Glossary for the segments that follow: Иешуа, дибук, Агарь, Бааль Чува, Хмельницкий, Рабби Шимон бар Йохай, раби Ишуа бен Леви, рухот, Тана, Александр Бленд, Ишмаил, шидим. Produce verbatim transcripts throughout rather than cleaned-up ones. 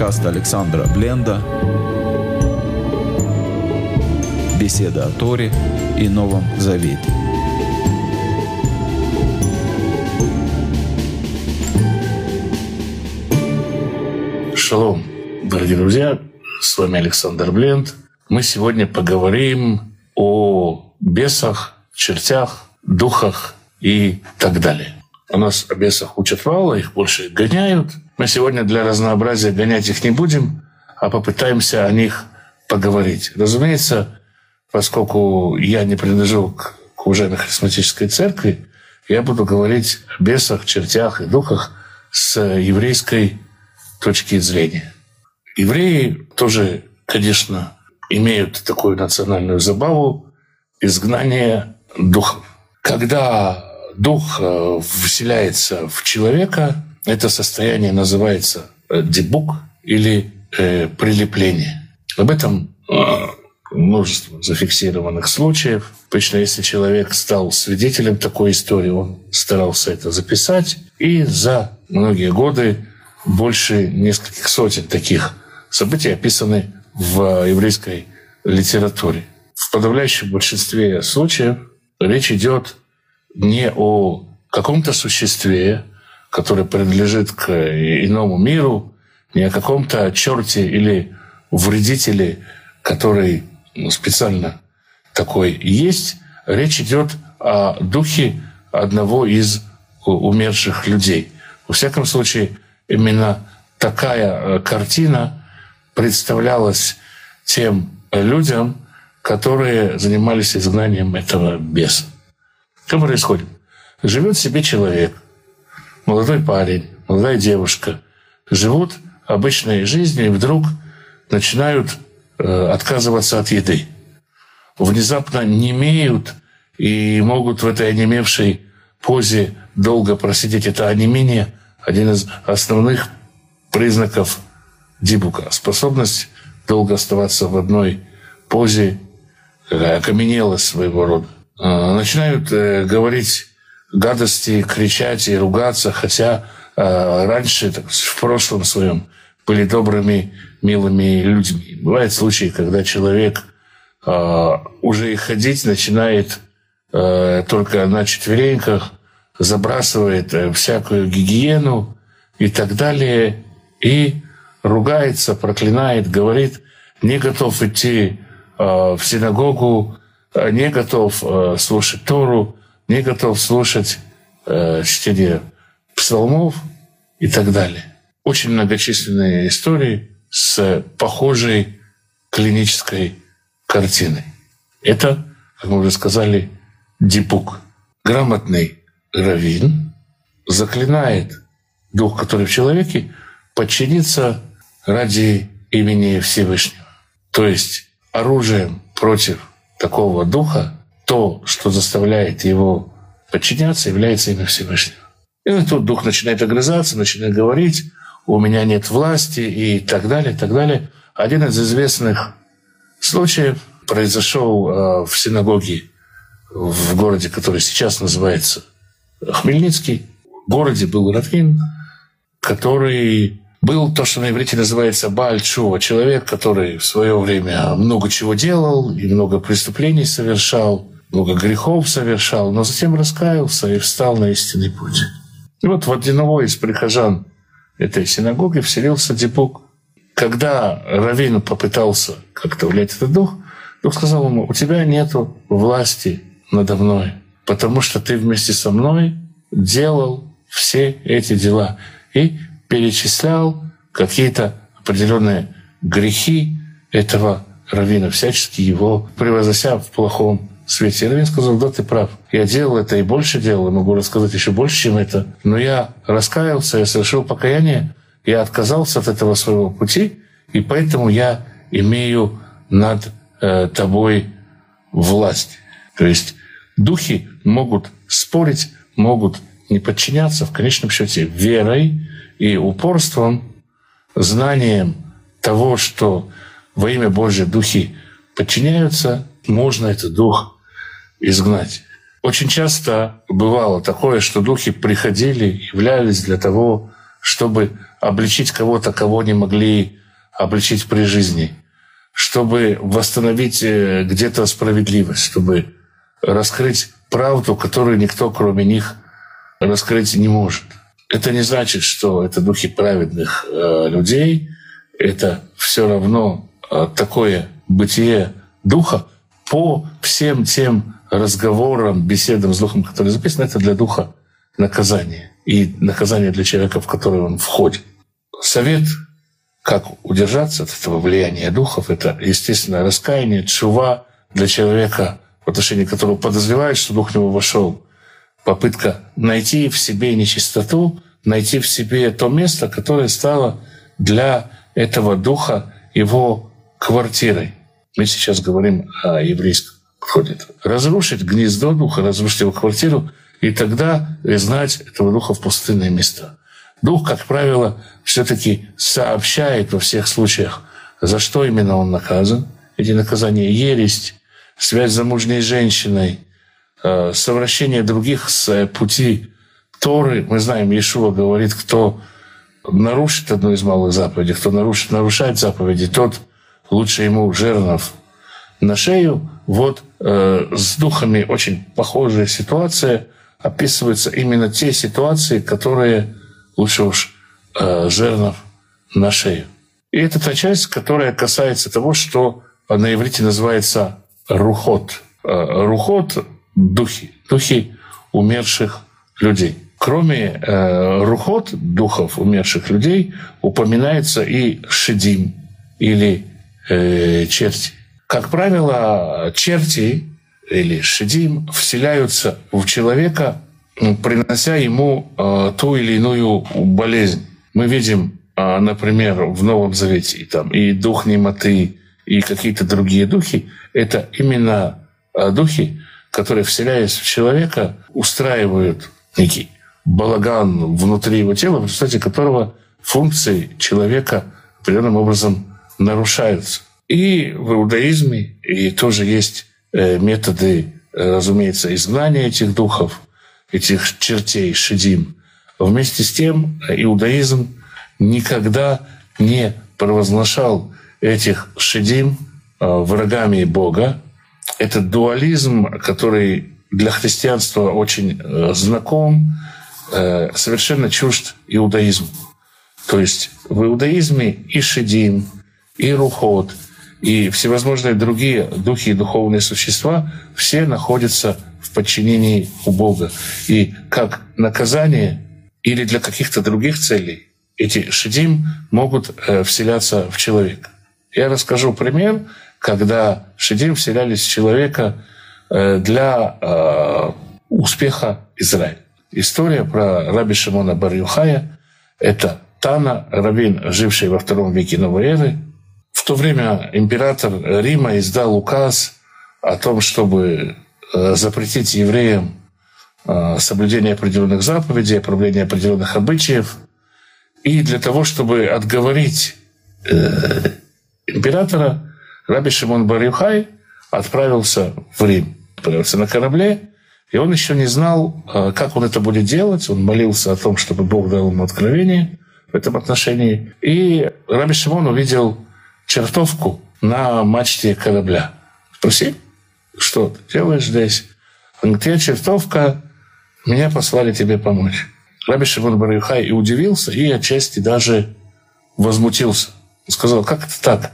подкаст Александра Бленда «Беседа о Торе и Новом Завете». Шалом, дорогие друзья, с вами Александр Бленд. Мы сегодня поговорим о бесах, чертях, духах и так далее. У нас о бесах учат мало, их больше гоняют. Мы сегодня для разнообразия гонять их не будем, а попытаемся о них поговорить. Разумеется, поскольку я не принадлежу к, к Уважаемой Харизматической церкви, я буду говорить о бесах, чертях и духах с еврейской точки зрения. Евреи тоже, конечно, имеют такую национальную забаву — изгнание духов. Когда дух вселяется в человека, это состояние называется дибук или э, прилепление. Об этом множество зафиксированных случаев. Обычно, если человек стал свидетелем такой истории, он старался это записать, и за многие годы больше нескольких сотен таких событий описаны в еврейской литературе. В подавляющем большинстве случаев речь идет не о каком-то существе, которое принадлежит к иному миру, не о каком-то черте или вредителе, который специально такой есть. Речь идет о духе одного из умерших людей. Во всяком случае, именно такая картина представлялась тем людям, которые занимались изгнанием этого беса. Что происходит? Живет себе человек, молодой парень, молодая девушка, живут обычной жизнью и вдруг начинают э, отказываться от еды. Внезапно немеют и могут в этой онемевшей позе долго просидеть. Это онемение – один из основных признаков дибука. Способность долго оставаться в одной позе, окаменела своего рода. Начинают э, говорить гадости, кричать и ругаться, хотя э, раньше, так, в прошлом своем, были добрыми, милыми людьми. Бывают случаи, когда человек э, уже и ходить начинает э, только на четвереньках, забрасывает э, всякую гигиену и так далее, и ругается, проклинает, говорит, не готов идти э, в синагогу, не готов э, слушать Тору, не готов слушать э, чтение псалмов и так далее. Очень многочисленные истории с похожей клинической картиной. Это, как мы уже сказали, дибук. Грамотный раввин заклинает дух, который в человеке, подчиниться ради имени Всевышнего. То есть оружием против такого духа, то, что заставляет его подчиняться, является имя Всевышнего. И тут дух начинает огрызаться, начинает говорить, у меня нет власти и так далее, и так далее. Один из известных случаев произошел в синагоге в городе, который сейчас называется Хмельницкий. В городе был раввин, который был то, что на иврите называется Бааль Чува, человек, который в свое время много чего делал, и много преступлений совершал, много грехов совершал, но затем раскаялся и встал на истинный путь. И вот в одного из прихожан этой синагоги вселился дибук. Когда раввин попытался как-то влиять этот дух, дух сказал ему, у тебя нету власти надо мной, потому что ты вместе со мной делал все эти дела. И перечислял какие-то определенные грехи этого раввина, всячески его превознося в плохом свете. И раввин сказал, да, ты прав. Я делал это и больше делал, и могу рассказать еще больше, чем это. Но я раскаялся, я совершил покаяние, я отказался от этого своего пути, и поэтому я имею над э, тобой власть. То есть духи могут спорить, могут не подчиняться, в конечном счете верой и упорством, знанием того, что во имя Божье духи подчиняются, можно этот дух изгнать. Очень часто бывало такое, что духи приходили, являлись для того, чтобы обличить кого-то, кого не могли обличить при жизни, чтобы восстановить где-то справедливость, чтобы раскрыть правду, которую никто, кроме них, раскрыть не может. Это не значит, что это духи праведных э, людей, это все равно э, такое бытие духа. По всем тем разговорам, беседам с духом, которые записаны, это для духа наказание. И наказание для человека, в который он входит. Совет, как удержаться от этого влияния духов, это, естественно, раскаяние, чува для человека, в отношении которого подозревает, что дух в него вошел. Попытка найти в себе нечистоту, найти в себе то место, которое стало для этого духа его квартирой. Мы сейчас говорим о еврейском подходе. Разрушить гнездо духа, разрушить его квартиру, и тогда изгнать этого духа в пустынные места. Дух, как правило, все-таки сообщает во всех случаях, за что именно он наказан. Эти наказания — ересь, связь с замужней женщиной, совращение других с пути Торы. Мы знаем, Иешуа говорит, кто нарушит одну из малых заповедей, кто нарушит, нарушает заповеди, тот лучше ему жернов на шею. Вот э, с духами очень похожая ситуация. Описываются именно те ситуации, которые лучше уж э, жернов на шею. И это та часть, которая касается того, что на иврите называется рухот. Э, рухот — духи, духи умерших людей. Кроме э, рухот, духов умерших людей, упоминается и шидим, или черти. Как правило, черти или шидим вселяются в человека, принося ему ту или иную болезнь. Мы видим, например, в Новом Завете и, там, и дух немоты, и какие-то другие духи. Это именно духи, которые, вселяясь в человека, устраивают некий балаган внутри его тела, в результате которого функции человека определенным образом нарушаются. И в иудаизме и тоже есть методы, разумеется, изгнания этих духов, этих чертей, шидим. Вместе с тем иудаизм никогда не провозглашал этих шидим врагами Бога. Это дуализм, который для христианства очень знаком, совершенно чужд иудаизму. То есть в иудаизме и шидим, и рухот, и всевозможные другие духи и духовные существа все находятся в подчинении у Бога. И как наказание или для каких-то других целей эти шидим могут вселяться в человека. Я расскажу пример, когда шидим вселялись в человека для успеха Израиля. История про Рабби Шимона бар Йохая — это Тана, раввин, живший во втором веке новой эры. В то время император Рима издал указ о том, чтобы запретить евреям соблюдение определенных заповедей, правление определенных обычаев. И для того, чтобы отговорить императора, Рабби Шимон бар Йохай отправился в Рим, отправился на корабле, и он еще не знал, как он это будет делать. Он молился о том, чтобы Бог дал ему откровение в этом отношении. И Рабби Шимон увидел чертовку на мачте корабля. Спроси, что ты делаешь здесь? Он говорит, я чертовка, меня послали тебе помочь. Рабби Шимон бар Йохай и удивился, и отчасти даже возмутился. Он сказал, как это так?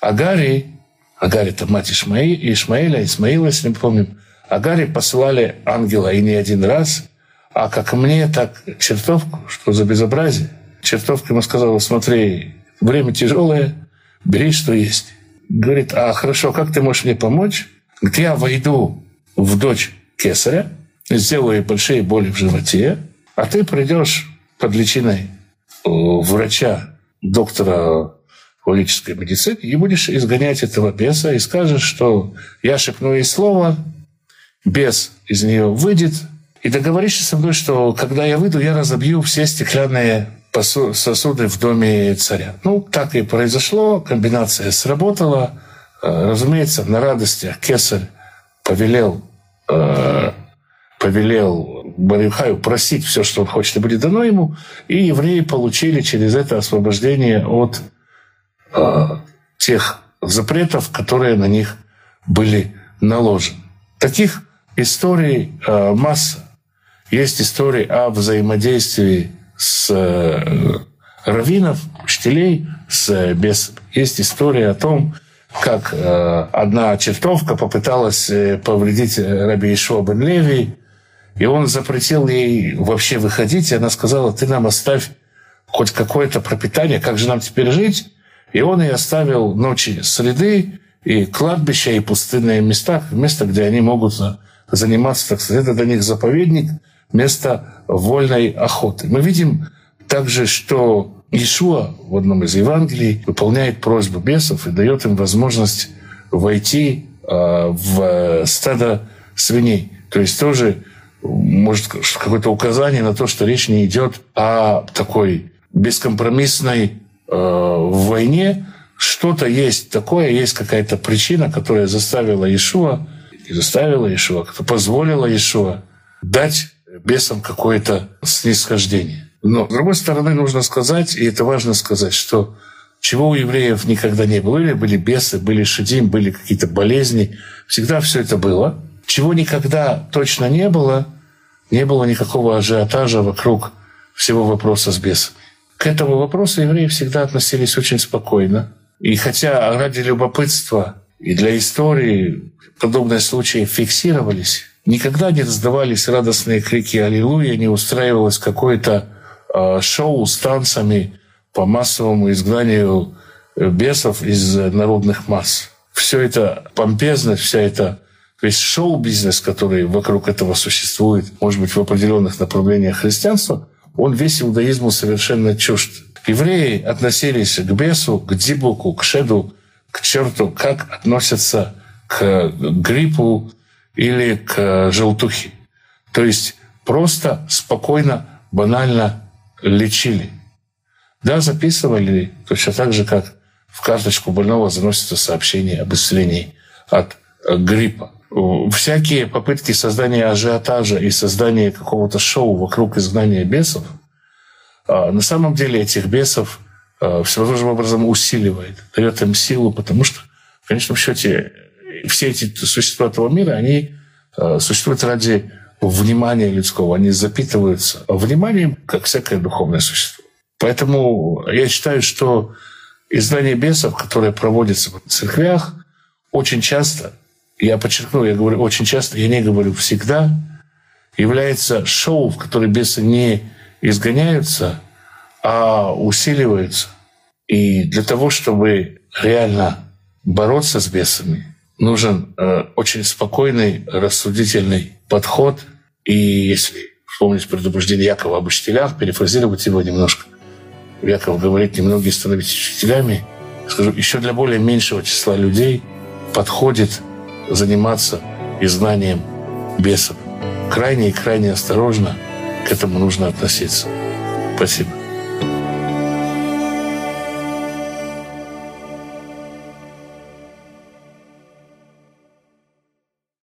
Агари, Агари это мать Ишмаи, Ишмаиля, Исмаила, если мы помним, Агари посылали ангела и не один раз, а как мне, так чертовку, что за безобразие? Чертовка ему сказала, смотри, время тяжелое, бери, что есть. Говорит, а хорошо, как ты можешь мне помочь? Говорит, я войду в дочь кесаря, сделаю ей большие боли в животе, а ты придешь под личиной врача, доктора хирургической медицины, и будешь изгонять этого беса, и скажешь, что я шепну ей слово, бес из нее выйдет, и договоришься со мной, что когда я выйду, я разобью все стеклянные сосуды в доме царя. Ну, так и произошло, комбинация сработала. Разумеется, на радостях кесарь повелел, э, повелел бар Йохаю просить все, что он хочет, и будет дано ему. И евреи получили через это освобождение от э, тех запретов, которые на них были наложены. Таких историй э, масса. Есть истории о взаимодействии с э, раввинов, учителей, с бесами. Есть история о том, как э, одна чертовка попыталась повредить раби Ишуа бен Леви, и он запретил ей вообще выходить, и она сказала: «Ты нам оставь хоть какое-то пропитание, как же нам теперь жить?» И он ей оставил ночи среды, и кладбища, и пустынные места, место, где они могут заниматься, так сказать, это для них заповедник, место вольной охоты. Мы видим также, что Иешуа в одном из Евангелий выполняет просьбу бесов и дает им возможность войти э, в стадо свиней. То есть тоже, может, какое-то указание на то, что речь не идет о такой бескомпромиссной э, войне. Что-то есть такое, есть какая-то причина, которая заставила Иешуа, не заставила Иешуа, которая позволила Иешуа дать бесам какое-то снисхождение. Но, с другой стороны, нужно сказать, и это важно сказать, что чего у евреев никогда не было. Или были бесы, были шидим, были какие-то болезни. Всегда все это было. Чего никогда точно не было, не было никакого ажиотажа вокруг всего вопроса с бесами. К этому вопросу евреи всегда относились очень спокойно. И хотя ради любопытства и для истории подобные случаи фиксировались, никогда не раздавались радостные крики «Аллилуйя», не устраивалось какое-то шоу с танцами по массовому изгнанию бесов из народных масс. Все это помпезность, вся эта, весь шоу-бизнес, который вокруг этого существует, может быть, в определенных направлениях христианства, он весь иудаизму совершенно чужд. Евреи относились к бесу, к дибуку, к шеду, к черту, как относятся к гриппу или к желтухе. То есть просто, спокойно, банально лечили. Да, записывали, точно так же, как в карточку больного заносится сообщение об исцелении от гриппа. Всякие попытки создания ажиотажа и создания какого-то шоу вокруг изгнания бесов, на самом деле этих бесов всевозможным образом усиливает, дает им силу, потому что, в конечном счете, все эти существа этого мира, они существуют ради внимания людского, они запитываются вниманием, как всякое духовное существо. Поэтому я считаю, что изгнание бесов, которое проводится в церквях, очень часто, я подчеркну, я говорю очень часто, я не говорю всегда, является шоу, в котором бесы не изгоняются, а усиливаются. И для того, чтобы реально бороться с бесами, нужен э, очень спокойный, рассудительный подход. И если вспомнить предупреждение Якова об учителях, перефразировать его немножко. Яков говорит: «Немногие становитесь учителями». Скажу, еще для более меньшего числа людей подходит заниматься изгнанием бесов. Крайне и крайне осторожно к этому нужно относиться. Спасибо.